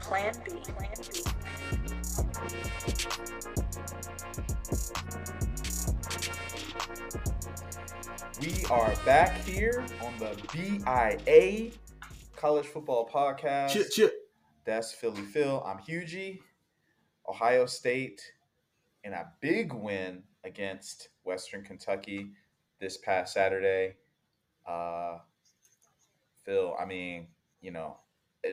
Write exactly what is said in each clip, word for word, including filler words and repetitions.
Plan B. Plan B. We are back here on the B I A College Football Podcast. Chip, chip. That's Philly Phil. I'm Hugie. Ohio State in a big win against Western Kentucky this past Saturday. Uh, Phil, I mean, you know,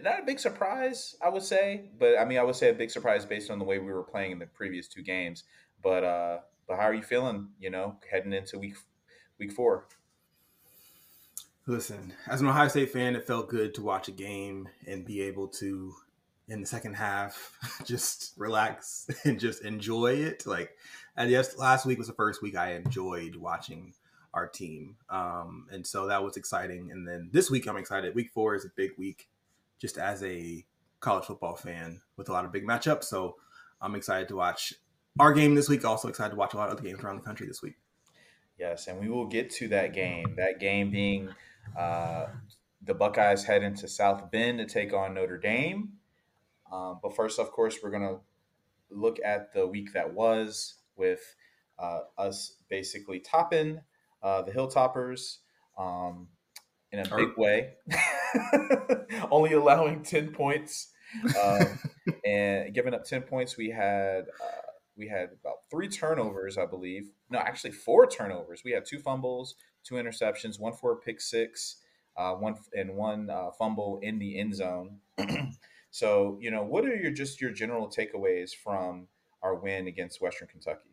not a big surprise, I would say, but I mean, I would say a big surprise based on the way we were playing in the previous two games. But uh, but how are you feeling? You know, heading into week week four. Listen, as an Ohio State fan, it felt good to watch a game and be able to, in the second half, just relax and just enjoy it. Like, I guess last week was the first week I enjoyed watching our team, um, and so that was exciting. And then this week, I'm excited. Week four is a big week, just as a college football fan with a lot of big matchups. So I'm excited to watch our game this week. Also excited to watch a lot of other games around the country this week. Yes, and we will get to that game. That game being uh, the Buckeyes head into South Bend to take on Notre Dame. Um, but first, of course, we're going to look at the week that was with uh, us basically topping uh, the Hilltoppers um, in a Are- big way. Only allowing ten points, um, and giving up ten points, we had uh, we had about three turnovers, I believe. No, actually four turnovers. We had two fumbles, two interceptions, one for a pick six, uh, one and one uh, fumble in the end zone. So, you know, what are your just your general takeaways from our win against Western Kentucky?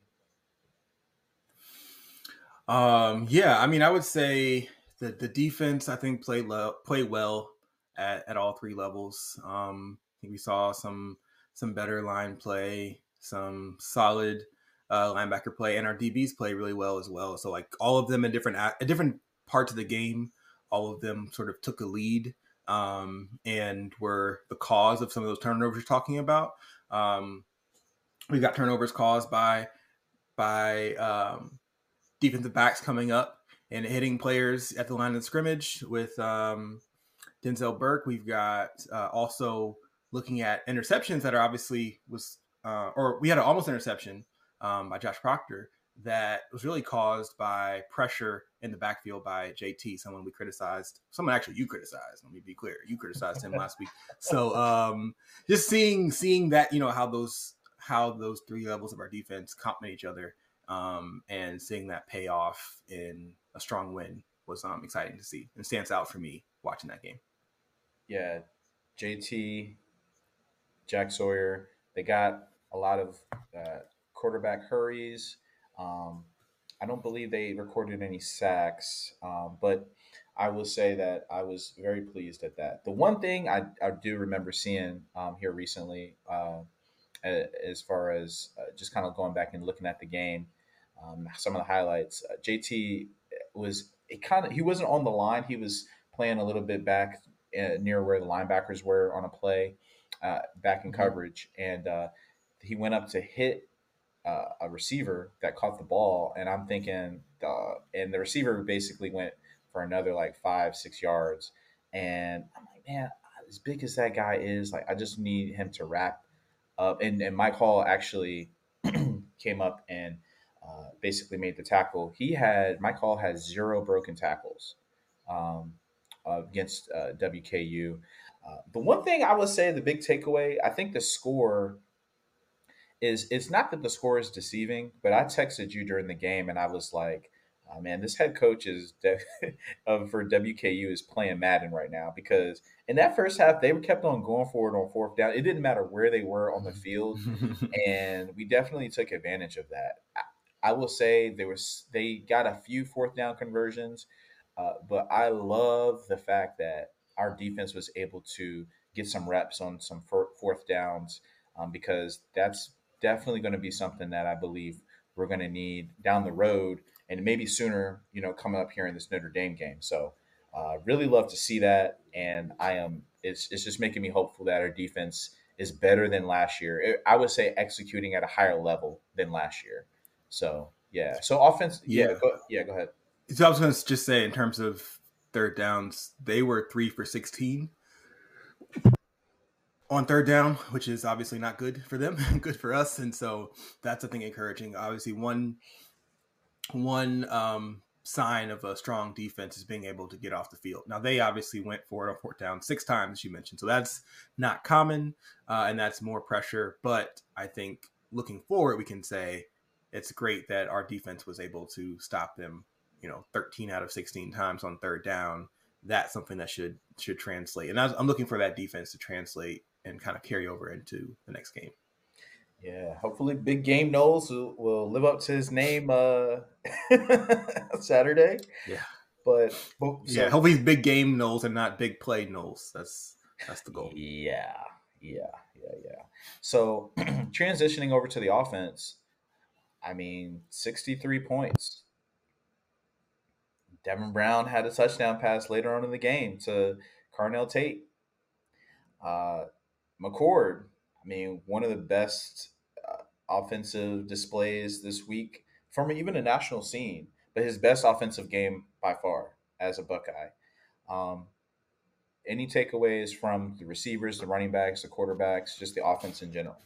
Um, yeah, I mean, I would say. The the defense, I think, played lo- played well at, at all three levels. Um, I think we saw some some better line play, some solid uh, linebacker play, and our D Bs play really well as well. So, like, all of them in different at different parts of the game, all of them sort of took a lead um, and were the cause of some of those turnovers you're talking about. Um, we got turnovers caused by by um, defensive backs coming up and hitting players at the line of scrimmage with um, Denzel Burke. We've got uh, also looking at interceptions that are obviously was, uh, or we had an almost interception um, by Josh Proctor that was really caused by pressure in the backfield by J T, someone we criticized, someone actually you criticized. Let me be clear, you criticized him last week. So um, just seeing seeing that, you know, how those how those three levels of our defense complement each other, um, and seeing that pay off in a strong win was um, exciting to see and stands out for me watching that game. Yeah. J T, Jack Sawyer, they got a lot of uh, quarterback hurries. Um, I don't believe they recorded any sacks, um, but I will say that I was very pleased at that. The one thing I, I do remember seeing um, here recently, uh, as far as uh, just kind of going back and looking at the game, um, some of the highlights, uh, J T, was it kind of he wasn't on the line. He was playing a little bit back uh, near where the linebackers were on a play uh, back in coverage. And uh, he went up to hit uh, a receiver that caught the ball. And I'm thinking uh, and the receiver basically went for another like five, six yards. And I'm like, man, as big as that guy is, like, I just need him to wrap up. And, and Mike Hall actually came up and Uh, basically made the tackle. He had Mike Hall has zero broken tackles um, uh, against uh, W K U. Uh, the one thing I would say, the big takeaway, I think the score is it's not that the score is deceiving, but I texted you during the game and I was like, oh, man, this head coach is de- for W K U is playing Madden right now, because in that first half they kept on going forward on fourth down. It didn't matter where they were on the field, and we definitely took advantage of that. I, I will say there was they got a few fourth down conversions, uh, but I love the fact that our defense was able to get some reps on some fourth downs um, because that's definitely going to be something that I believe we're going to need down the road and maybe sooner, you know, coming up here in this Notre Dame game. So uh, really love to see that, and I am it's it's just making me hopeful that our defense is better than last year. I would say executing at a higher level than last year. So, yeah. So, offense, yeah. Yeah go, yeah, go ahead. So, I was going to just say, in terms of third downs, they were three for sixteen. on third down, which is obviously not good for them, good for us. And so that's something encouraging. Obviously, one one um, sign of a strong defense is being able to get off the field. Now, they obviously went for it on fourth down six times, as you mentioned. So that's not common, uh, and that's more pressure. But I think looking forward, we can say it's great that our defense was able to stop them, you know, thirteen out of sixteen times on third down. That's something that should should translate. And I was, I'm looking for that defense to translate and kind of carry over into the next game. Yeah, hopefully Big Game Knowles will live up to his name uh, Saturday. Yeah, but oh, yeah, hopefully Big Game Knowles and not Big Play Knowles. That's that's the goal. Yeah, yeah, yeah, yeah. So transitioning over to the offense, I mean, sixty-three points. Devin Brown had a touchdown pass later on in the game to Carnell Tate. Uh, McCord, I mean, one of the best uh, offensive displays this week from even a national scene, but his best offensive game by far as a Buckeye. Um, any takeaways from the receivers, the running backs, the quarterbacks, just the offense in general?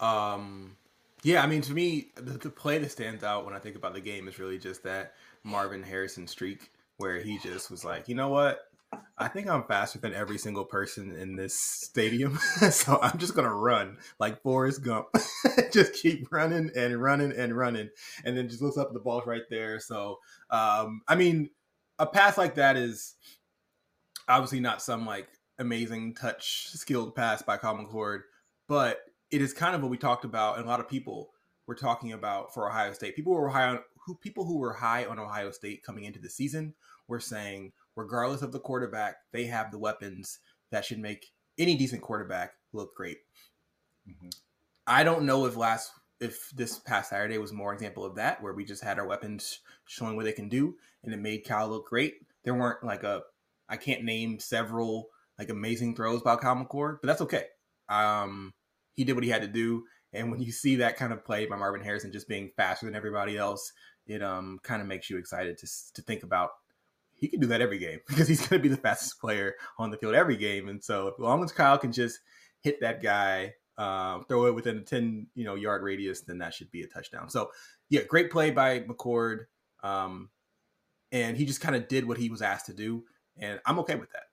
um. Yeah, I mean, to me, the, the play that stands out when I think about the game is really just that Marvin Harrison streak where he just was like, you know what? I think I'm faster than every single person in this stadium, so I'm just going to run like Forrest Gump. Just keep running and running and running, and then just looks up, the ball's right there. So, um, I mean, a pass like that is obviously not some, like, amazing touch skilled pass by Kyle McCord, but it is kind of what we talked about, and a lot of people were talking about for Ohio State. People who were high on, who people who were high on Ohio State coming into the season were saying, regardless of the quarterback, they have the weapons that should make any decent quarterback look great. Mm-hmm. I don't know if last if this past Saturday was more an example of that, where we just had our weapons showing what they can do, and it made Kyle look great. There weren't like a I can't name several like amazing throws by Kyle McCord, but that's okay. Um, He did what he had to do, and when you see that kind of play by Marvin Harrison just being faster than everybody else, it um kind of makes you excited to to think about he can do that every game because he's going to be the fastest player on the field every game. And so as long as Kyle can just hit that guy, uh, throw it within a ten you know yard radius, then that should be a touchdown. So yeah, great play by McCord, um, and he just kind of did what he was asked to do, and I'm okay with that.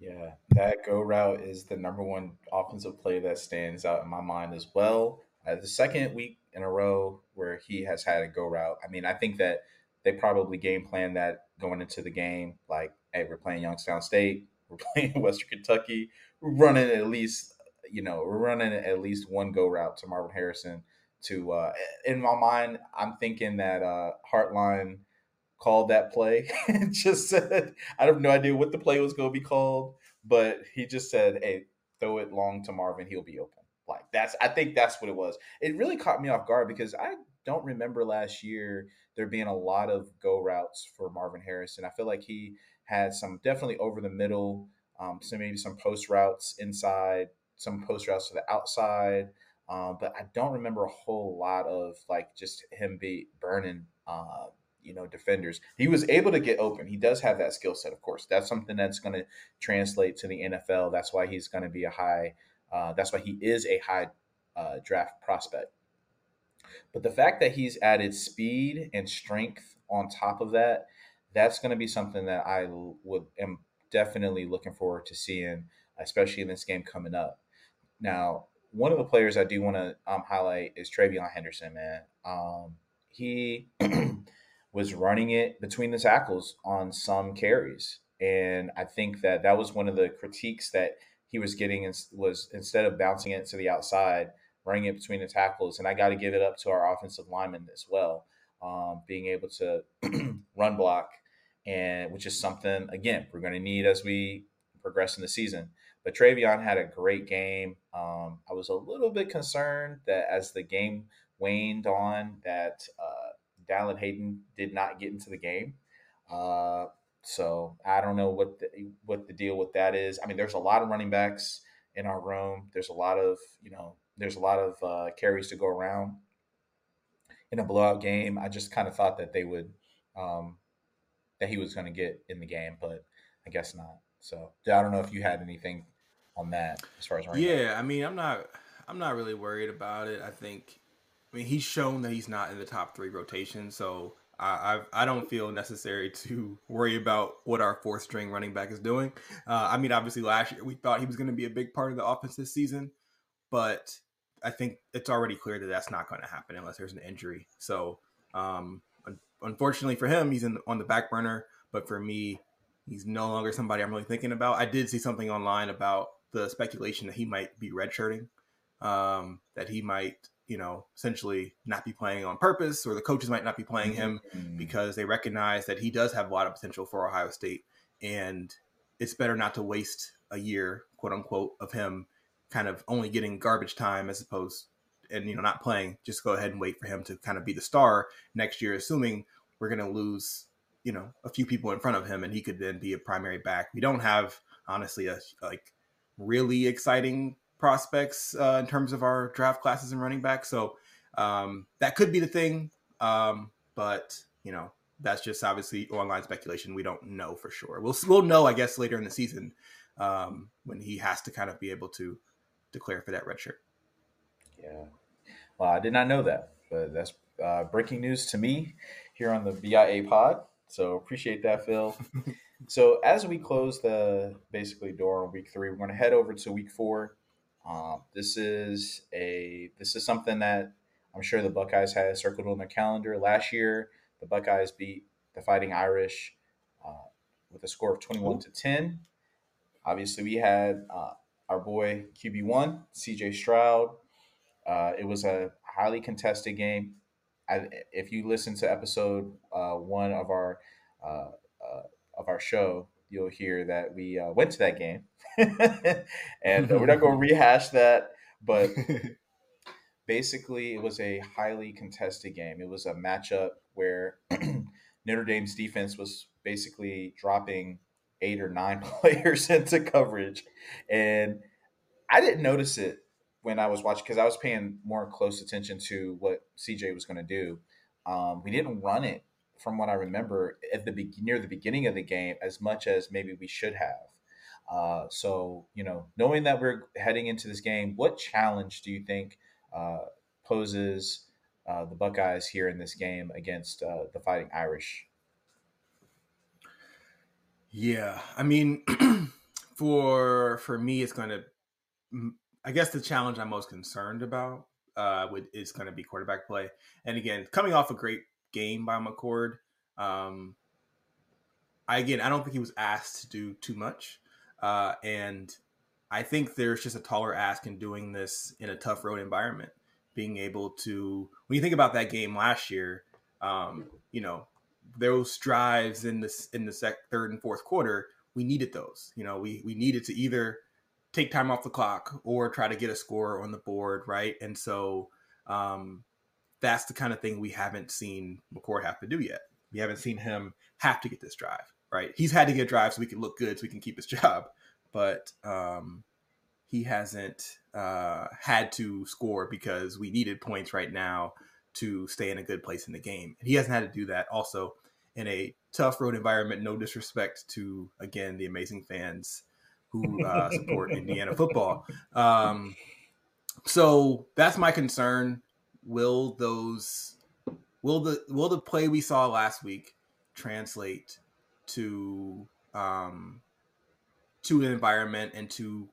Yeah, that go route is the number one offensive play that stands out in my mind as well. Uh, the second week in a row where he has had a go route. I mean, I think that they probably game planned that going into the game. Like, hey, we're playing Youngstown State. We're playing Western Kentucky. We're running at least, you know, we're running at least one go route to Marvin Harrison. To uh, in my mind, I'm thinking that uh, Hartline called that play and just said, I have no idea what the play was going to be called, but he just said, hey, throw it long to Marvin. He'll be open. Like that's, I think that's what it was. It really caught me off guard because I don't remember last year there being a lot of go routes for Marvin Harrison. I feel like he had some definitely over the middle, um, so maybe some post routes inside, some post routes to the outside. Um, but I don't remember a whole lot of like just him be burning, uh, you know, defenders. He was able to get open. He does have that skill set, of course. That's something that's going to translate to the N F L. That's why he's going to be a high uh, – that's why he is a high uh, draft prospect. But the fact that he's added speed and strength on top of that, that's going to be something that I would am definitely looking forward to seeing, especially in this game coming up. Now, one of the players I do want to um, highlight is Trevion Henderson, man. Um, he – was running it between the tackles on some carries. And I think that that was one of the critiques that he was getting was instead of bouncing it to the outside, running it between the tackles. And I got to give it up to our offensive linemen as well, um, being able to run block, and which is something, again, we're going to need as we progress in the season. But Trevion had a great game. Um, I was a little bit concerned that as the game waned on that uh, – Dallin Hayden did not get into the game. Uh, so I don't know what the, what the deal with that is. I mean, there's a lot of running backs in our room. There's a lot of, you know, there's a lot of uh, carries to go around in a blowout game. I just kind of thought that they would, um, that he was going to get in the game, but I guess not. So I don't know if you had anything on that as far as running back. Yeah, I mean, I'm not I'm not really worried about it. I think I mean he's shown that he's not in the top three rotation, so I I, I don't feel necessary to worry about what our fourth string running back is doing. Uh, I mean, obviously last year we thought he was going to be a big part of the offense this season, but I think it's already clear that that's not going to happen unless there's an injury. So um, un- unfortunately for him, he's in, on the back burner. But for me, he's no longer somebody I'm really thinking about. I did see something online about the speculation that he might be redshirting, um, that he might, you know, essentially not be playing on purpose, or the coaches might not be playing him mm-hmm. because they recognize that he does have a lot of potential for Ohio State. And it's better not to waste a year, quote unquote, of him kind of only getting garbage time as opposed and, you know, not playing. Just go ahead and wait for him to kind of be the star next year, assuming we're going to lose, you know, a few people in front of him and he could then be a primary back. We don't have, honestly, a like really exciting prospects uh, in terms of our draft classes and running back. So um, that could be the thing. Um, but, you know, that's just obviously online speculation. We don't know for sure. We'll, we'll know, I guess, later in the season um, when he has to kind of be able to declare for that red shirt. Yeah. Well, I did not know that, but that's uh, breaking news to me here on the B I A pod. So appreciate that, Phil. So as we close the basically door on week three, we're going to head over to week four. Um, this is a this is something that I'm sure the Buckeyes had circled on their calendar. Last year, the Buckeyes beat the Fighting Irish uh, with a score of twenty-one to ten. Obviously, we had uh, our boy Q B one, C J Stroud. Uh, it was a highly contested game. I, if you listen to episode uh, one of our uh, uh, of our show, you'll hear that we uh, went to that game, and uh, we're not going to rehash that. But basically, it was a highly contested game. It was a matchup where Notre Dame's defense was basically dropping eight or nine players into coverage, and I didn't notice it when I was watching, because I was paying more close attention to what C J was going to do. Um, we didn't run it, from what I remember, at the be- near the beginning of the game as much as maybe we should have. Uh, so, you know, knowing that we're heading into this game, what challenge do you think uh, poses uh, the Buckeyes here in this game against uh, the Fighting Irish? Yeah, I mean, for for me, it's going to m- – I guess the challenge I'm most concerned about uh, would, is going to be quarterback play. And again, coming off a great game by McCord, um, I again, I don't think he was asked to do too much. Uh, and I think there's just a taller ask in doing this in a tough road environment. Being able to, when you think about that game last year, um, you know, those drives in the, in the sec, third and fourth quarter, we needed those. You know, we we needed to either take time off the clock or try to get a score on the board, right? And so um, that's the kind of thing we haven't seen McCord have to do yet. We haven't seen him have to get this drive, right? He's had to get drives so we can look good, so we can keep his job, but um, he hasn't uh, had to score because we needed points right now to stay in a good place in the game. He hasn't had to do that also in a tough road environment, no disrespect to, again, the amazing fans who uh, support Indiana football. Um, so that's my concern. Will those, will the, will the play we saw last week translate to, um, to an environment and to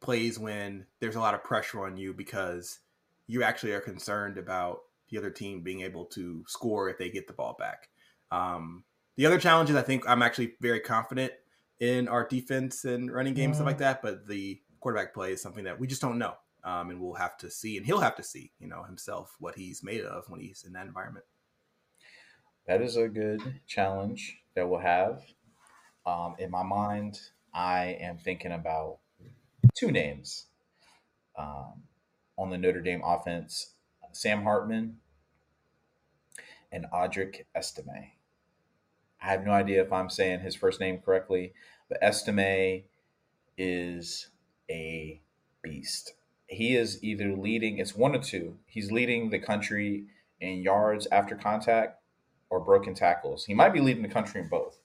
plays when there's a lot of pressure on you because you actually are concerned about the other team being able to score if they get the ball back? Um, the other challenges, I think I'm actually very confident in our defense and running game, yeah. stuff like that. But the quarterback play is something that we just don't know. Um, and we'll have to see, and he'll have to see, you know, himself, what he's made of when he's in that environment. That is a good challenge that we'll have. Um, in my mind, I am thinking about two names um, on the Notre Dame offense, Sam Hartman and Audric Estime. I have no idea if I'm saying his first name correctly, but Estime is a beast. He is either leading, it's one or two, he's leading the country in yards after contact or broken tackles. He might be leading the country in both,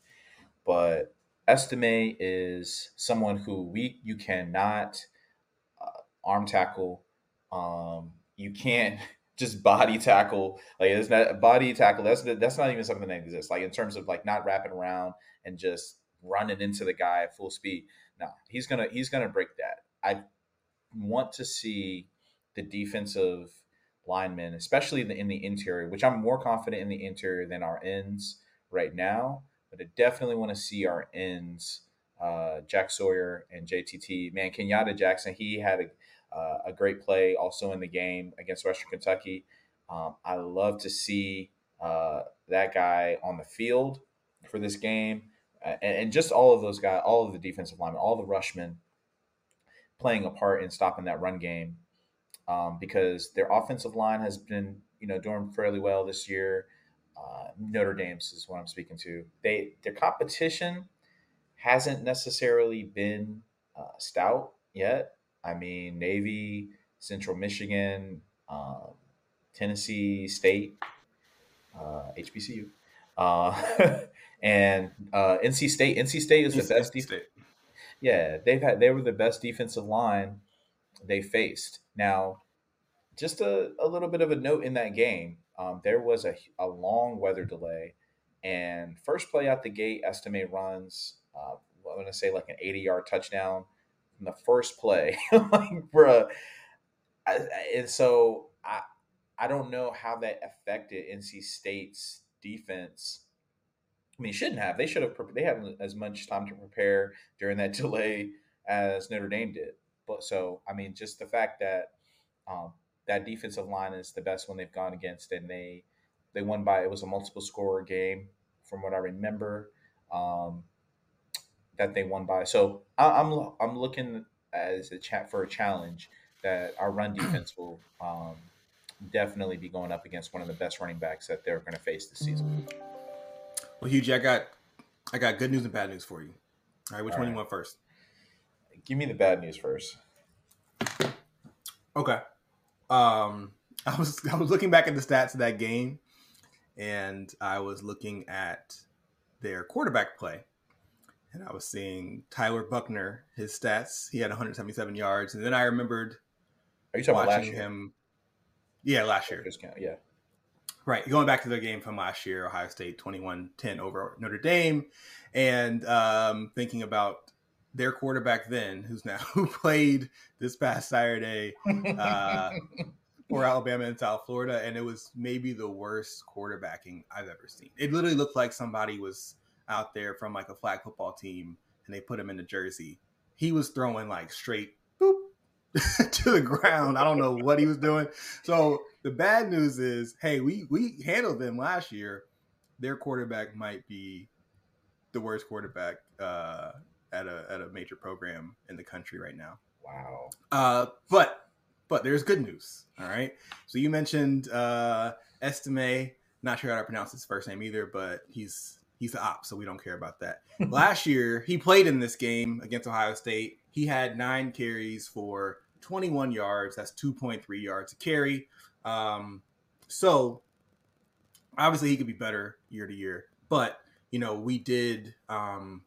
but Estime is someone who we you cannot uh, arm tackle. Um, you can't just body tackle. Like it's not body tackle. That's that's not even something that exists. Like in terms of like not wrapping around and just running into the guy at full speed. No, he's gonna he's gonna break that. I want to see the defensive linemen, especially in the, in the interior, which I'm more confident in the interior than our ends right now. But I definitely want to see our ends, uh, Jack Sawyer and J T T. Man, Kenyatta Jackson, he had a, uh, a great play also in the game against Western Kentucky. Um, I love to see uh, that guy on the field for this game. Uh, and, and just all of those guys, all of the defensive linemen, all the rushmen playing a part in stopping that run game um, because their offensive line has been, you know, doing fairly well this year. Uh, Notre Dame's is what I'm speaking to. They their competition hasn't necessarily been uh, stout yet. I mean, Navy, Central Michigan, uh, Tennessee State, uh, H B C U, uh, and uh, N C State. N C State is the best defense. Yeah, they've had they were the best defensive line they faced. Now, just a, a little bit of a note in that game. Um, there was a, a long weather delay, and first play out the gate, Estime runs, uh, I'm going to say like an eighty-yard touchdown in the first play. Like, bruh. I, and so I I don't know how that affected N C State's defense. I mean, it shouldn't have. They should have. They hadn't as much time to prepare during that delay as Notre Dame did. But so, I mean, just the fact that um, – that defensive line is the best one they've gone against, and they they won by, it was a multiple scorer game from what I remember um, that they won by. So I, I'm I'm looking as a chat for a challenge that our run defense will um, definitely be going up against one of the best running backs that they're going to face this season. Well, Hugh, I got I got good news and bad news for you. All right, which All one right. do you want first? Give me the bad news first. Okay. Um, I was I was looking back at the stats of that game, and I was looking at their quarterback play, and I was seeing Tyler Buckner, his stats. He had one hundred seventy-seven yards, and then I remembered Are you talking watching about him. Yeah, last year. Yeah, right. Going back to the game from last year, Ohio State twenty-one ten over Notre Dame, and um, thinking about their quarterback then, who's now who played this past Saturday uh, for Alabama and South Florida, and it was maybe the worst quarterbacking I've ever seen. It literally looked like somebody was out there from like a flag football team, and they put him in a jersey. He was throwing like straight boop to the ground. I don't know what he was doing. So the bad news is, hey, we we handled them last year. Their quarterback might be the worst quarterback Uh, At a at a major program in the country right now. Wow. Uh, but but there's good news. All right. So you mentioned uh, Estime. Not sure how to pronounce his first name either, but he's he's the op, so we don't care about that. Last year he played in this game against Ohio State. He had nine carries for twenty-one yards. That's two point three yards a carry. Um, so obviously he could be better year to year. But you know we did. Um,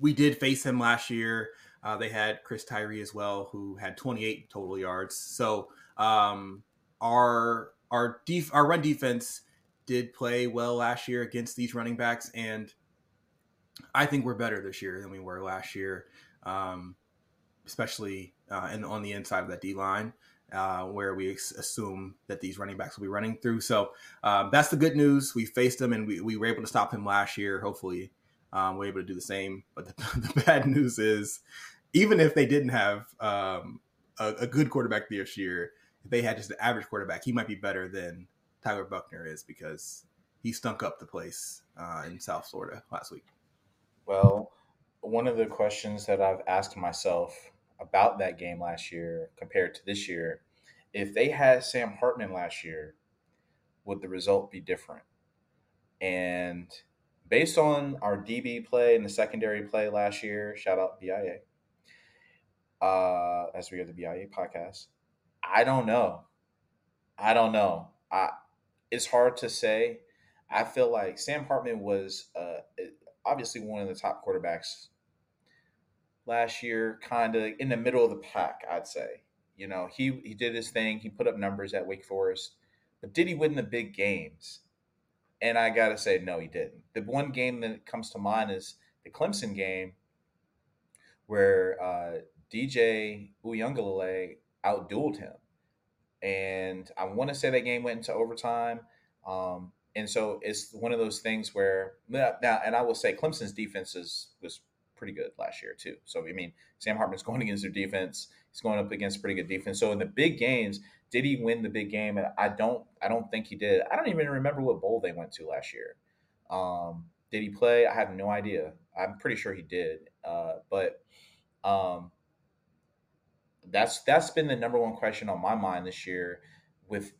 We did face him last year. Uh, they had Chris Tyree as well, who had twenty-eight total yards. So um, our our def- our run defense did play well last year against these running backs, and I think we're better this year than we were last year, um, especially uh, in, on the inside of that D line, uh, where we ex- assume that these running backs will be running through. So um, that's the good news. We faced him, and we, we were able to stop him last year. Hopefully. Um, we're able to do the same, but the, the bad news is, even if they didn't have um, a, a good quarterback this year, if they had just an average quarterback, he might be better than Tyler Buckner is because he stunk up the place uh, in South Florida last week. Well, one of the questions that I've asked myself about that game last year compared to this year, if they had Sam Hartman last year, would the result be different? And based on our D B play and the secondary play last year, shout out B I A, uh, as we are the B I A podcast, I don't know. I don't know. I, it's hard to say. I feel like Sam Hartman was uh, obviously one of the top quarterbacks last year, kind of in the middle of the pack, I'd say. You know, he, he did his thing. He put up numbers at Wake Forest. But did he win the big games? And I got to say, no, he didn't. The one game that comes to mind is the Clemson game where uh, D J Uyunglele outdueled him. And I want to say that game went into overtime. Um, and so it's one of those things where – now, and I will say Clemson's defense is, was pretty good last year too. So, I mean, Sam Hartman's going against their defense. He's going up against pretty good defense. So in the big games, did he win the big game? And I don't I don't think he did. I don't even remember what bowl they went to last year. Um, did he play? I have no idea. I'm pretty sure he did. Uh, but um, that's that's been the number one question on my mind this year with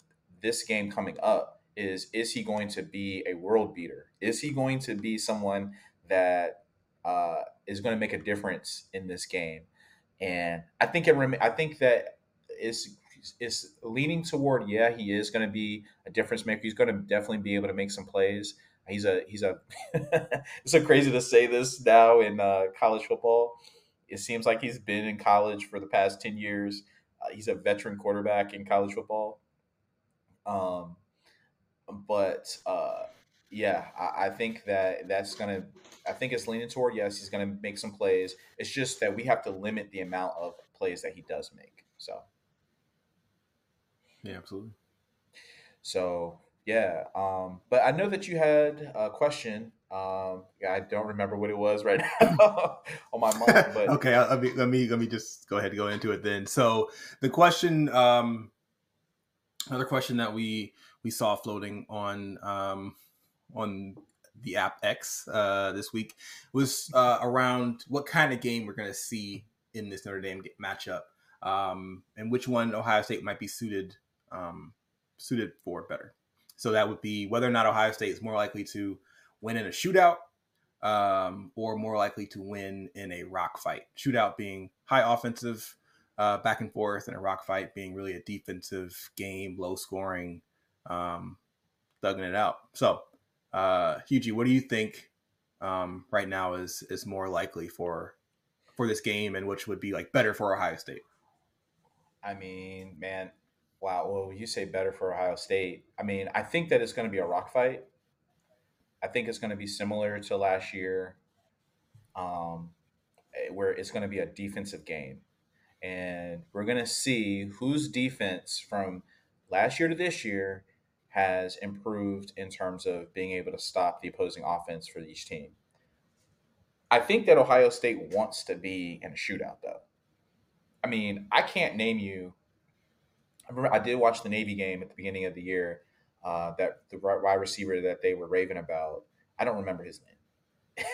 this game coming up is, is he going to be a world beater? Is he going to be someone that uh, is going to make a difference in this game? And I think it, I think that is is leaning toward, yeah, he is going to be a difference maker. He's going to definitely be able to make some plays. He's a he's a it's so crazy to say this now in uh, college football. It seems like he's been in college for the past ten years. Uh, he's a veteran quarterback in college football. Um, but uh, yeah, I, I think that that's going to. I think it's leaning toward, yes, he's going to make some plays. It's just that we have to limit the amount of plays that he does make. So, yeah, absolutely. So, yeah. Um, but I know that you had a question. Um, I don't remember what it was right now on my mind. But okay, I'll, I'll be, let me let me just go ahead and go into it then. So the question, um, another question that we we saw floating on um, on. the app X uh, this week was uh, around what kind of game we're going to see in this Notre Dame matchup um, and which one Ohio State might be suited um, suited for better. So that would be whether or not Ohio State is more likely to win in a shootout um, or more likely to win in a rock fight. Shootout being high offensive uh, back and forth, and a rock fight being really a defensive game, low scoring, um, thugging it out. So, Uh, Hughie, what do you think um, right now is is more likely for for this game, and which would be like better for Ohio State? I mean, man, wow. Well, you say better for Ohio State. I mean, I think that it's going to be a rock fight. I think it's going to be similar to last year, um, where it's going to be a defensive game, and we're going to see whose defense from last year to this year has improved in terms of being able to stop the opposing offense for each team. I think that Ohio State wants to be in a shootout, though. I mean, I can't name you. I remember I did watch the Navy game at the beginning of the year, uh, that the wide receiver that they were raving about. I don't remember his name.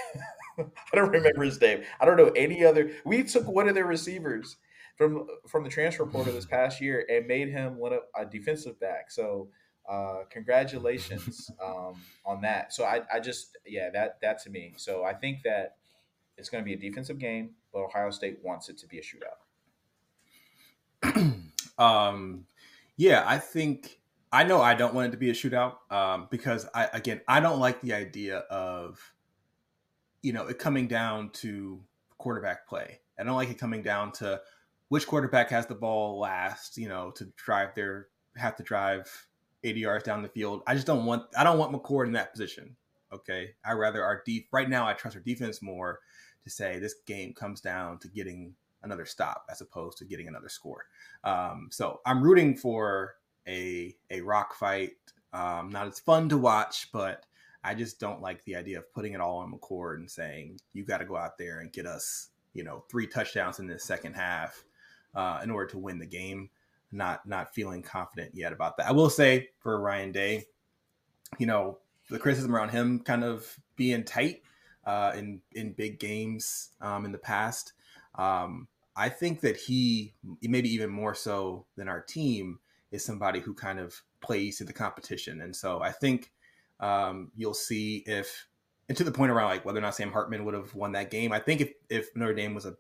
I don't remember his name. I don't know any other. We took one of their receivers from from the transfer portal this past year and made him one of a defensive back. So, Uh, congratulations um, on that. So I, I just, yeah, that that to me. So I think that it's going to be a defensive game, but Ohio State wants it to be a shootout. um, yeah, I think, I know I don't want it to be a shootout um, because, I again, I don't like the idea of, you know, it coming down to quarterback play. I don't like it coming down to which quarterback has the ball last, you know, to drive their, have to drive eighty yards down the field. I just don't want, I don't want McCord in that position. Okay. I rather our deep right now. I trust our defense more to say this game comes down to getting another stop as opposed to getting another score. Um, so I'm rooting for a, a rock fight. Um, not as fun to watch, but I just don't like the idea of putting it all on McCord and saying, you got to go out there and get us, you know, three touchdowns in this second half uh, in order to win the game. Not not feeling confident yet about that. I will say for Ryan Day, you know, the criticism around him kind of being tight uh, in, in big games um, in the past. Um, I think that he, maybe even more so than our team, is somebody who kind of plays to the competition. And so I think um, you'll see if, and to the point around like whether or not Sam Hartman would have won that game, I think if, if Notre Dame was a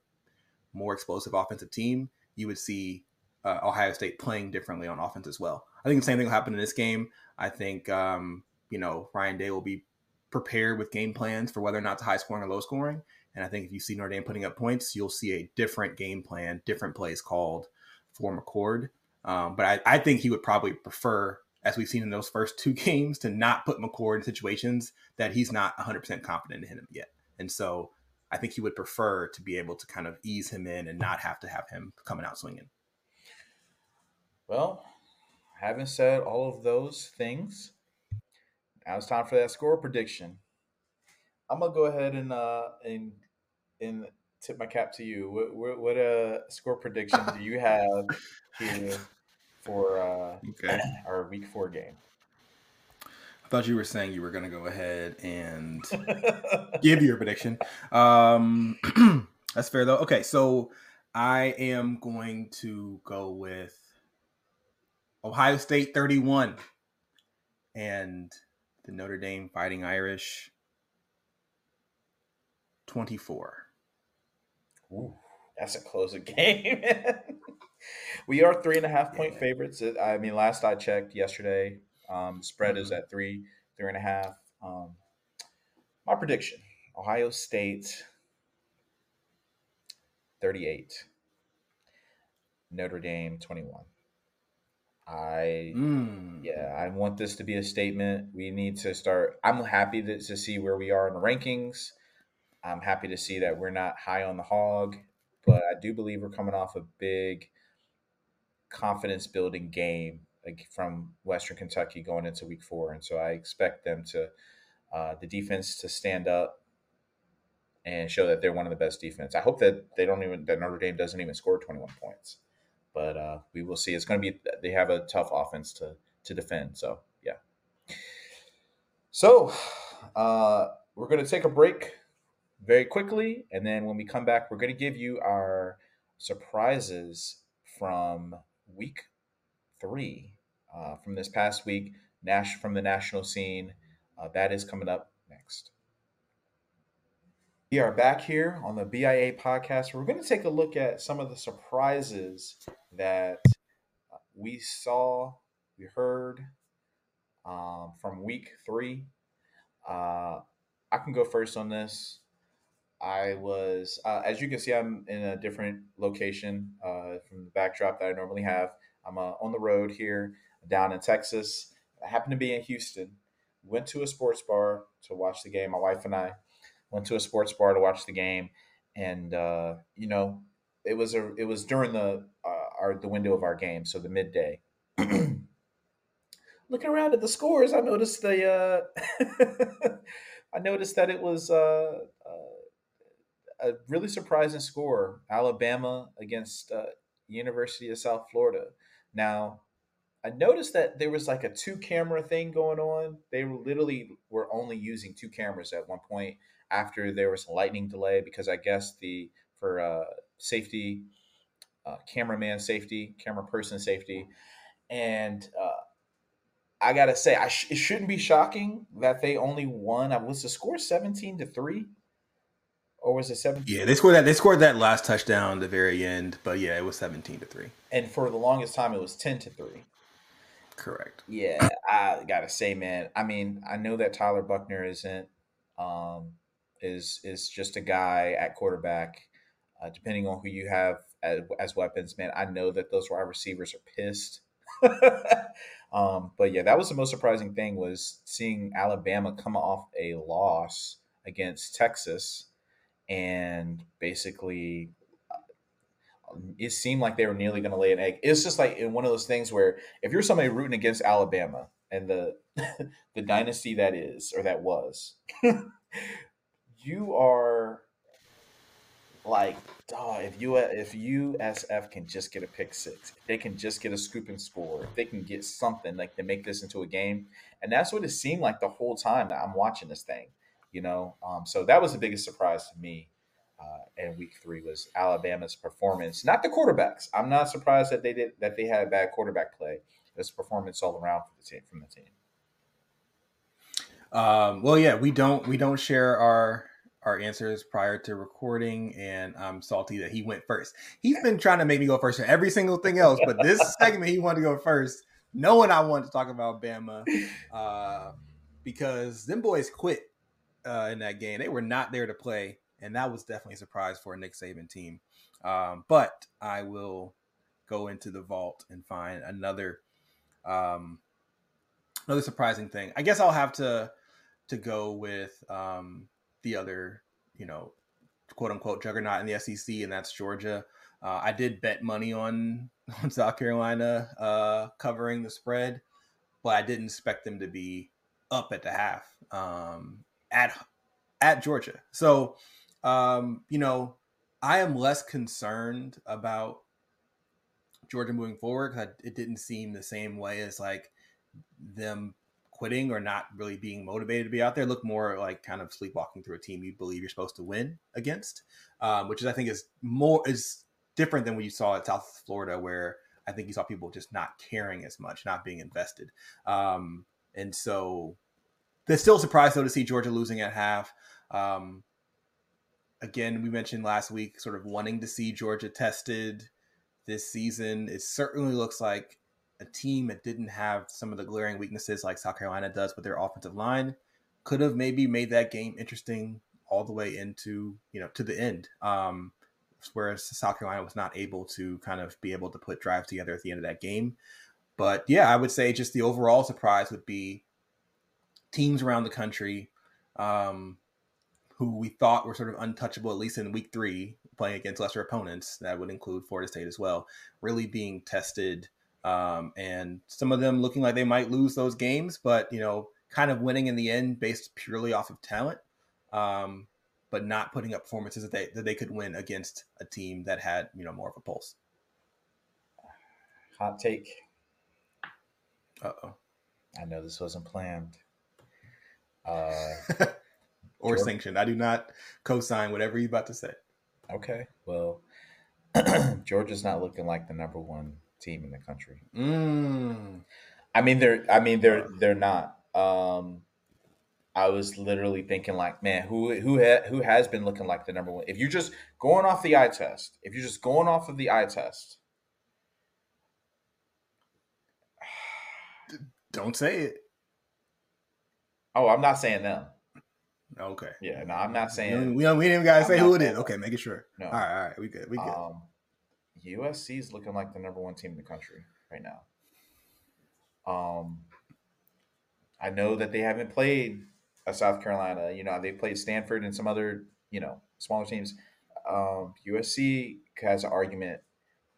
more explosive offensive team, you would see Uh, Ohio State playing differently on offense as well. I think the same thing will happen in this game. I think, um, you know, Ryan Day will be prepared with game plans for whether or not it's high scoring or low scoring. And I think if you see Notre Dame putting up points, you'll see a different game plan, different plays called for McCord. Um, but I, I think he would probably prefer, as we've seen in those first two games, to not put McCord in situations that he's not one hundred percent confident in him yet. And so I think he would prefer to be able to kind of ease him in and not have to have him coming out swinging. Well, having said all of those things, now it's time for that score prediction. I'm gonna go ahead and uh, and and tip my cap to you. What what, what uh, score prediction do you have here for uh, okay. our week four game? I thought you were saying you were gonna go ahead and give your prediction. Um, that's fair though. Okay, so I am going to go with Ohio State thirty-one and the Notre Dame Fighting Irish twenty-four. Ooh, that's a closer game. We are three and a half point yeah. favorites. I mean, last I checked yesterday, um, spread is at three, three and a half. Um, my prediction, Ohio State thirty-eight, Notre Dame twenty-one. I mm. yeah, I want this to be a statement. We need to start. I'm happy to, to see where we are in the rankings. I'm happy to see that we're not high on the hog, but I do believe we're coming off a big confidence-building game like from Western Kentucky going into week four. And so I expect them to uh, – the defense to stand up and show that they're one of the best defense. I hope that they don't even – that Notre Dame doesn't even score twenty-one points. But uh, we will see. It's going to be – they have a tough offense to to defend. So, yeah. So, uh, we're going to take a break very quickly, and then when we come back, we're going to give you our surprises from week three, uh, from this past week, Nash from the national scene. Uh, that is coming up next. We are back here on the B I A podcast. We're going to take a look at some of the surprises that we saw, we heard um, from week three. Uh, I can go first on this. I was, uh, as you can see, I'm in a different location uh, from the backdrop that I normally have. I'm uh, on the road here down in Texas. I happened to be in Houston. Went to a sports bar to watch the game. My wife and I went to a sports bar to watch the game, and uh, you know, it was a it was during the uh, our the window of our game, so the midday. Looking around at the scores, I noticed the uh, I noticed that it was. Uh, uh, A really surprising score, Alabama against uh, University of South Florida. Now, I noticed that there was like a two-camera thing going on. They were literally were only using two cameras at one point after there was a lightning delay because I guess the for uh, safety, uh, cameraman safety, camera person safety. And uh, I got to say, I sh- it shouldn't be shocking that they only won. Was the score seventeen to three? Or was it seventeen? Yeah, they scored that. They scored that last touchdown at the very end, but yeah, it was seventeen to three. And for the longest time, it was ten to three. Correct. Yeah, I gotta say, man. I mean, I know that Tyler Buckner isn't um, is is just a guy at quarterback. Uh, depending on who you have as, as weapons, man, I know that those wide receivers are pissed. um, but yeah, that was the most surprising thing was seeing Alabama come off a loss against Texas. And basically, it seemed like they were nearly going to lay an egg. It's just like in one of those things where if you're somebody rooting against Alabama and the the dynasty that is or that was, you are like, oh, if you if U S F can just get a pick six, if they can just get a scoop and score, if they can get something like to make this into a game, and that's what it seemed like the whole time that I'm watching this thing. You know, um, so that was the biggest surprise to me uh, in week three was Alabama's performance, not the quarterbacks. I'm not surprised that they did that they had bad quarterback play. It's performance all around for the team from the team. Um, well, yeah, we don't we don't share our our answers prior to recording, and I'm salty that he went first. He's been trying to make me go first for every single thing else, but this segment he wanted to go first, knowing I wanted to talk about Bama uh, because them boys quit uh, in that game. They were not there to play, and that was definitely a surprise for a Nick Saban team. Um, but I will go into the vault and find another um, another surprising thing. I guess I'll have to to go with um, the other, you know, quote unquote juggernaut in the S E C, and that's Georgia. Uh, I did bet money on, on South Carolina uh, covering the spread, but I didn't expect them to be up at the half um, at at Georgia. So, um, you know, I am less concerned about Georgia moving forward because it didn't seem the same way as like them quitting or not really being motivated to be out there. Look more like kind of sleepwalking through a team you believe you're supposed to win against, um, which is I think is more is different than what you saw at South Florida, where I think you saw people just not caring as much, not being invested. Um, and so they're still surprised though to see Georgia losing at half. Um, again, we mentioned last week sort of wanting to see Georgia tested this season. It certainly looks like a team that didn't have some of the glaring weaknesses like South Carolina does with their offensive line could have maybe made that game interesting all the way into, you know, to the end. Um, whereas South Carolina was not able to kind of be able to put drives together at the end of that game. But yeah, I would say just the overall surprise would be teams around the country um, who we thought were sort of untouchable, at least in week three, playing against lesser opponents. That would include Florida State as well, really being tested. Um, and some of them looking like they might lose those games, but, you know, kind of winning in the end based purely off of talent. Um, but not putting up performances that they that they could win against a team that had, you know, more of a pulse. Hot take. Uh-oh. I know this wasn't planned. Uh, or Georgia. Sanctioned. I do not co-sign whatever you're about to say. Okay. Well, Georgia's not looking like the number one team in the country. Mm. I mean, they're, I mean, they're, they're not, um, I was literally thinking, like, man, who who ha- who has been looking like the number one? If you're just going off the eye test, if you're just going off of the eye test, don't say it. Oh, I'm not saying them. Okay. Yeah, no, I'm not saying. We don't, we didn't gotta I'm say who it is. Them. Okay, making sure. No. All right, all right, we good, we good. Um, U S C is looking like the number one team in the country right now. Um, I know that they haven't played South Carolina, you know, they played Stanford and some other, you know, smaller teams. Um, U S C has an argument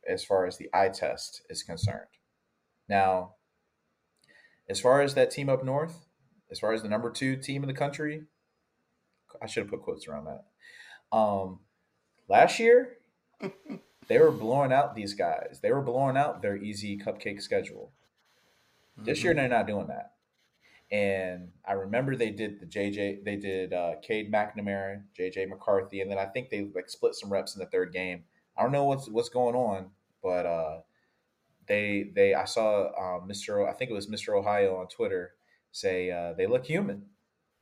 as far as the eye test is concerned. Now, as far as that team up north, as far as the number two team in the country, I should have put quotes around that. Um, last year, they were blowing out these guys. They were blowing out their easy cupcake schedule. This mm-hmm. year, they're not doing that. And I remember they did the J J, they did uh, Cade McNamara, J J McCarthy, and then I think they like split some reps in the third game. I don't know what's what's going on, but uh, they they I saw uh, Mister O, I think it was Mister Ohio on Twitter say uh, they look human.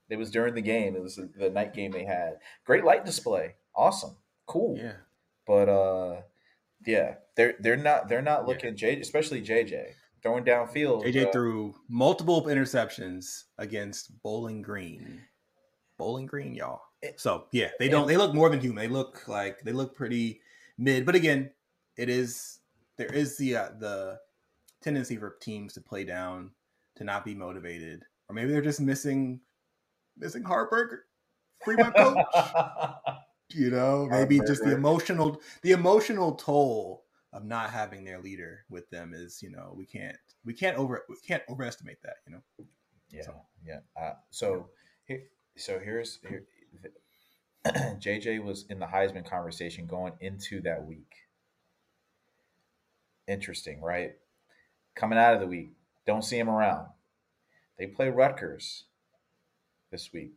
It was during the game. It was the, the night game they had. Great light display, awesome, cool. Yeah, but uh, yeah, they're they're not they're not looking yeah. J, especially J J. Throwing downfield. J J uh, threw multiple interceptions against Bowling Green. Bowling Green, y'all. So, yeah, they don't. They look more than human. They look like they look pretty mid. But again, it is there is the uh, the tendency for teams to play down, to not be motivated, or maybe they're just missing missing Harburger. Free my coach. You know, maybe Harburger. Just the emotional the emotional toll of not having their leader with them is, you know, we can't, we can't over, we can't overestimate that, you know? Yeah. So, yeah. Uh, so, yeah. Here, so here's, here, J J was in the Heisman conversation going into that week. Interesting, right? Coming out of the week, don't see him around. They play Rutgers this week.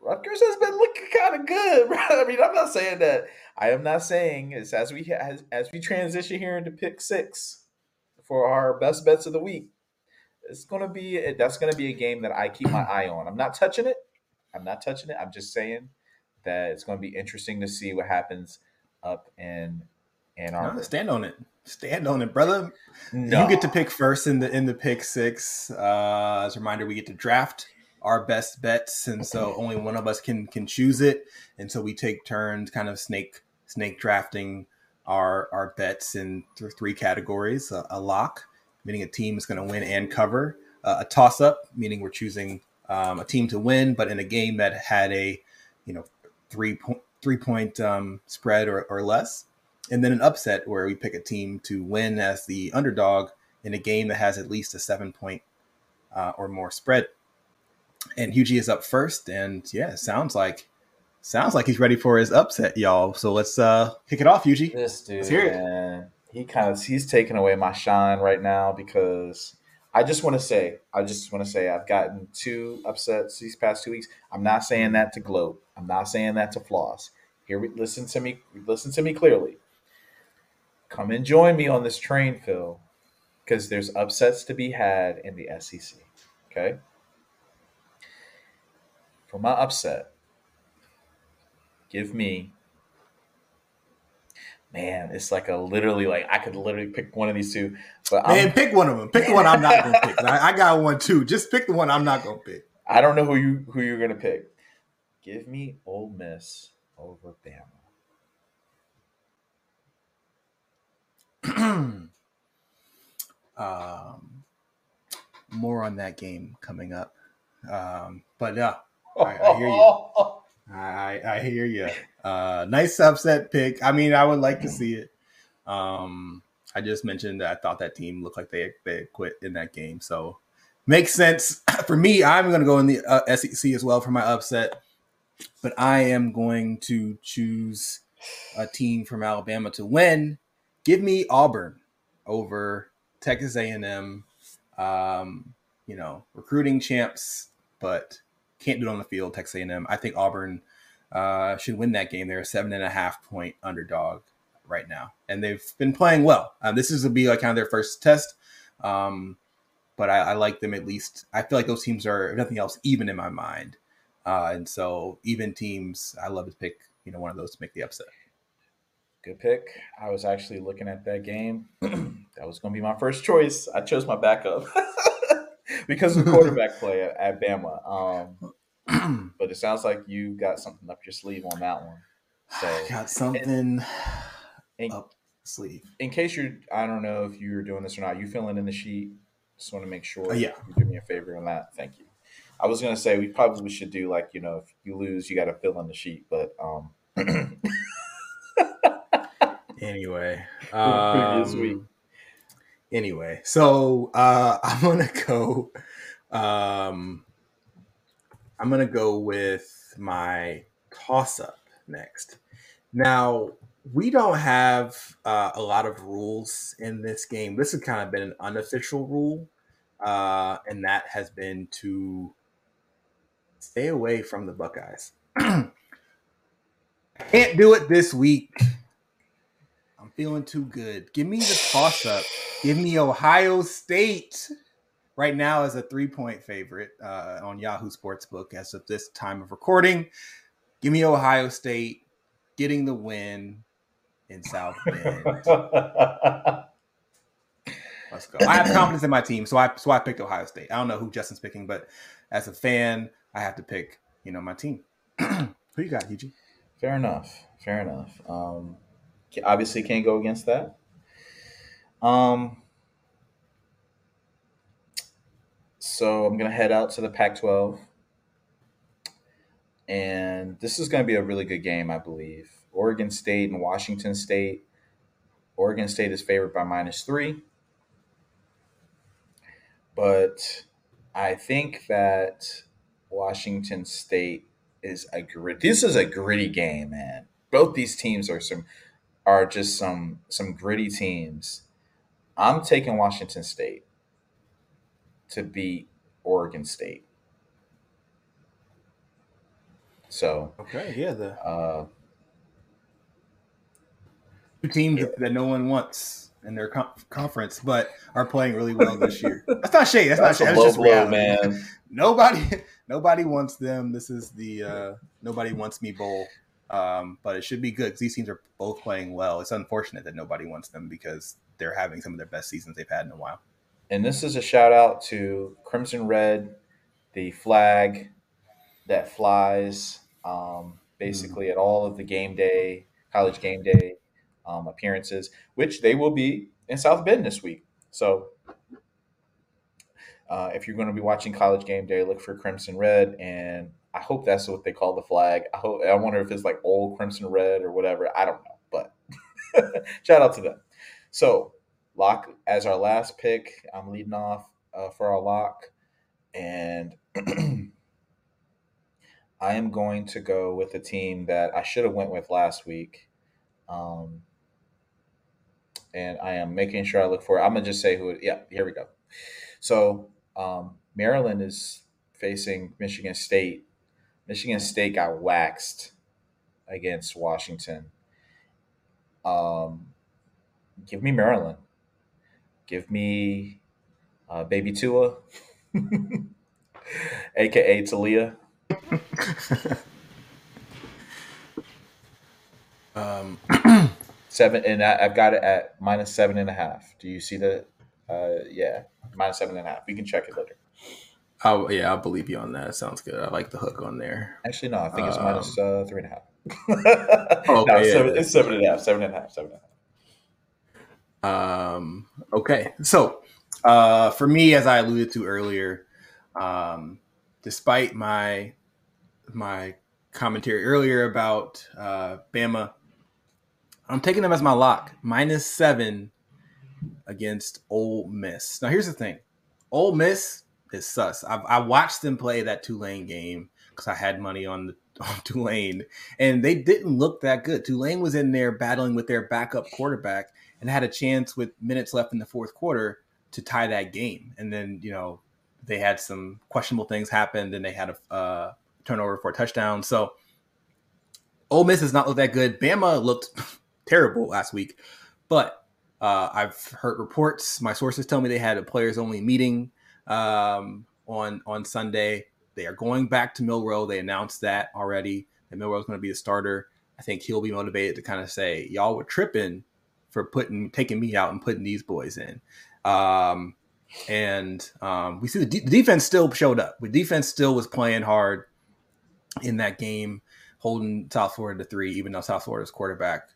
Rutgers has been looking kind of good. Right? I mean, I'm not saying that. I am not saying it's as we as, as we transition here into pick six for our best bets of the week. It's gonna be that's gonna be a game that I keep my eye on. I'm not touching it. I'm not touching it. I'm just saying that it's gonna be interesting to see what happens up in in our. No, stand on it. Stand on it, brother. No. You get to pick first in the in the pick six. Uh, as a reminder, we get to draft our best bets, and so only one of us can can choose it. And so we take turns kind of snake snake drafting our our bets in th- three categories. A, a lock, meaning a team is going to win and cover. Uh, a toss-up, meaning we're choosing um, a team to win, but in a game that had a, you know, three point three point um, spread or, or less. And then an upset, where we pick a team to win as the underdog in a game that has at least a seven point uh, or more spread. And Hughie is up first, and yeah, sounds like sounds like he's ready for his upset, y'all. So let's uh, kick it off, Hughie. This dude, let's hear it. Man, he kind of he's taking away my shine right now, because I just want to say, I just want to say, I've gotten two upsets these past two weeks. I'm not saying that to gloat. I'm not saying that to floss. Here, we listen to me. Listen to me clearly. Come and join me on this train, Phil, because there's upsets to be had in the S E C, okay? For my upset, give me – man, it's like a literally – like I could literally pick one of these two. But man, I'm, pick one of them. Pick the one I'm not going to pick. I, I got one too. Just pick the one I'm not going to pick. I don't know who, you, who you're going to pick. Give me Ole Miss over Bama. um, more on that game coming up, um, but uh, I, I hear you. I, I hear you. Uh, nice upset pick. I mean, I would like to see it. Um, I just mentioned that I thought that team looked like they they quit in that game, so makes sense for me. I'm going to go in the uh, S E C as well for my upset, but I am going to choose a team from Alabama to win. Give me Auburn over Texas A and M, um, you know, recruiting champs, but can't do it on the field, Texas A and M. I think Auburn uh, should win that game. They're a seven-and-a-half-point underdog right now, and they've been playing well. Uh, this is going to be like kind of their first test, um, but I, I like them at least. I feel like those teams are, if nothing else, even in my mind. Uh, and so even teams, I love to pick, you know, one of those to make the upset. Good pick. I was actually looking at that game. That was going to be my first choice. I chose my backup because of quarterback play at, at Bama. Um, but it sounds like you got something up your sleeve on that one. So got something and, in, up sleeve. In case you're, I don't know if you're doing this or not. You filling in the sheet. Just want to make sure. Oh, yeah. You do me a favor on that. Thank you. I was going to say we probably should do like, you know, if you lose, you got to fill in the sheet, but. Um, Anyway, um, anyway, so uh, I'm gonna go. Um, I'm gonna go with my toss-up next. Now we don't have uh, a lot of rules in this game. This has kind of been an unofficial rule, uh, and that has been to stay away from the Buckeyes. Can't do it this week. I'm feeling too good. Give me the toss-up. Give me Ohio State right now as a three-point favorite uh, on Yahoo Sportsbook as of this time of recording. Give me Ohio State getting the win in South Bend. Let's go. I have confidence in my team, so I so I picked Ohio State. I don't know who Justin's picking, but as a fan, I have to pick, you know, my team. Who you got, Eugene? Fair enough. Fair enough. Um, Obviously can't go against that. Um, so I'm going to head out to the Pac twelve. And this is going to be a really good game, I believe. Oregon State and Washington State. Oregon State is favored by minus three. But I think that Washington State is a gritty. This is a gritty game, man. Both these teams are some – are just some some gritty teams. I'm taking Washington State to beat Oregon State. So okay, yeah, the uh, two teams yeah. that no one wants in their com- conference, but are playing really well this year. That's not shade. That's, that's not shade. That's just blow, man. Nobody, nobody wants them. This is the uh, nobody wants me bowl. Um, but it should be good because these teams are both playing well. It's unfortunate that nobody wants them because they're having some of their best seasons they've had in a while. And this is a shout out to Crimson Red the flag that flies um, basically at all of the game day, college game day um, appearances, which they will be in South Bend this week. So uh, if you're going to be watching college game day, look for Crimson Red, and I hope that's what they call the flag. I hope, I wonder if it's like old Crimson Red or whatever. I don't know, but shout out to them. So lock as our last pick. I'm leading off uh, for our lock, and I am going to go with a team that I should have went with last week. Um, and I am making sure I look for it. I'm going to just say who it, yeah, here we go. So um, Maryland is facing Michigan State. Michigan State got waxed against Washington. Um, give me Maryland. Give me uh, Baby Tua, a k a. Talia. um, seven and I, I've got it at minus seven and a half. Do you see that? Uh, yeah, minus seven and a half. We can check it later. Oh yeah, I believe you on that. It sounds good. I like the hook on there. Actually, no, I think it's um, minus uh, three and a half. oh, no, yeah, seven, it's seven and a half. Seven and a half. Seven and a half. Um. Okay. So, uh, for me, as I alluded to earlier, um, despite my my commentary earlier about uh, Bama, I'm taking them as my lock, minus seven against Ole Miss. Now, here's the thing. Ole Miss is sus. I, I watched them play that Tulane game because I had money on, the, on Tulane, and they didn't look that good. Tulane was in there battling with their backup quarterback and had a chance with minutes left in the fourth quarter to tie that game. And then, you know, they had some questionable things happen, and they had a uh, turnover for a touchdown. So Ole Miss has not looked that good. Bama looked terrible last week, but uh, I've heard reports. My sources tell me they had a players-only meeting um, on on Sunday. They are going back to Milroe. They announced that already, that Milroe's going to be the starter. I think he'll be motivated to kind of say, y'all were tripping for putting taking me out and putting these boys in. Um And um, we see the, de- the defense still showed up. The defense still was playing hard in that game, holding South Florida to three, even though South Florida's quarterback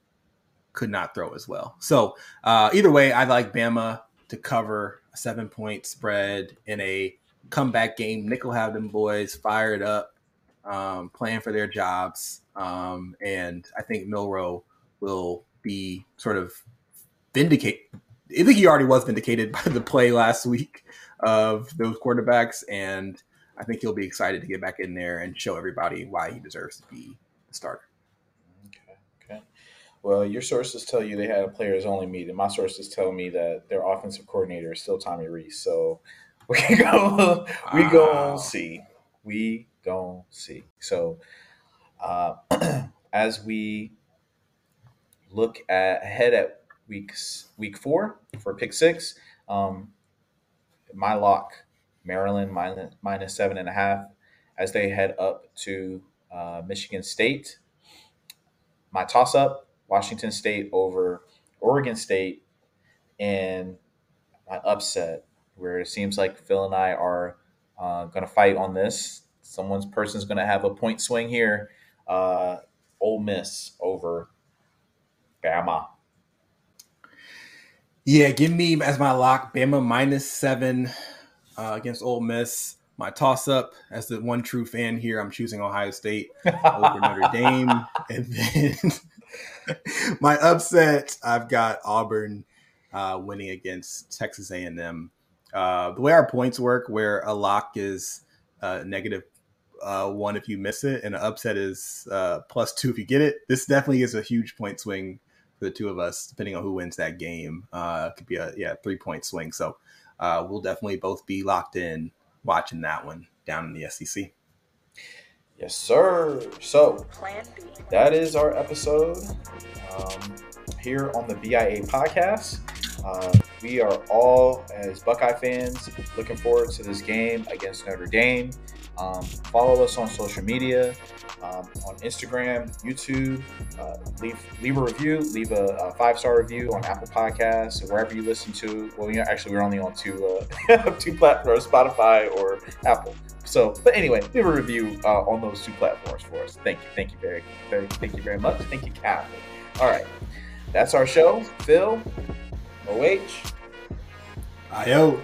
could not throw as well. So uh, either way, I like Bama to cover a seven-point spread in a comeback game. Nick will have them boys fired up, um, playing for their jobs. Um, and I think Milroe will be sort of vindicated. I think he already was vindicated by the play last week of those quarterbacks, and I think he'll be excited to get back in there and show everybody why he deserves to be the starter. Okay. Okay. Well, your sources tell you they had a players-only meeting. My sources tell me that their offensive coordinator is still Tommy Reese. So we go, we wow. go see, we go see. So uh, as we look at ahead at Weeks, week four for pick six. Um, my lock, Maryland minus, minus seven and a half as they head up to uh, Michigan State. My toss up, Washington State over Oregon State. And my upset, where it seems like Phil and I are uh, going to fight on this. Someone's person's going to have a point swing here. Uh, Ole Miss over Bama. Yeah, give me as my lock, Bama minus seven uh, against Ole Miss. My toss-up, as the one true fan here, I'm choosing Ohio State over Notre Dame. And then my upset, I've got Auburn uh, winning against Texas A and M. Uh, the way our points work, where a lock is uh, negative uh, one if you miss it, and an upset is uh, plus two if you get it, this definitely is a huge point swing for the two of us, depending on who wins that game. Uh, it could be a yeah three-point swing. So uh, we'll definitely both be locked in watching that one down in the S E C. Yes, sir. So that is our episode um, here on the B I A podcast. Uh, we are all, as Buckeye fans, looking forward to this game against Notre Dame. Um, follow us on social media. um, on Instagram, YouTube. Uh, leave leave a review, leave a, a five-star review on Apple Podcasts or wherever you listen to. Well, you know, actually, we're only on two uh, two platforms, Spotify or Apple. So, but anyway, leave a review uh, on those two platforms for us. Thank you, thank you very, very, thank you very much. Thank you, Kyle. All right, that's our show. Phil, O H, I O.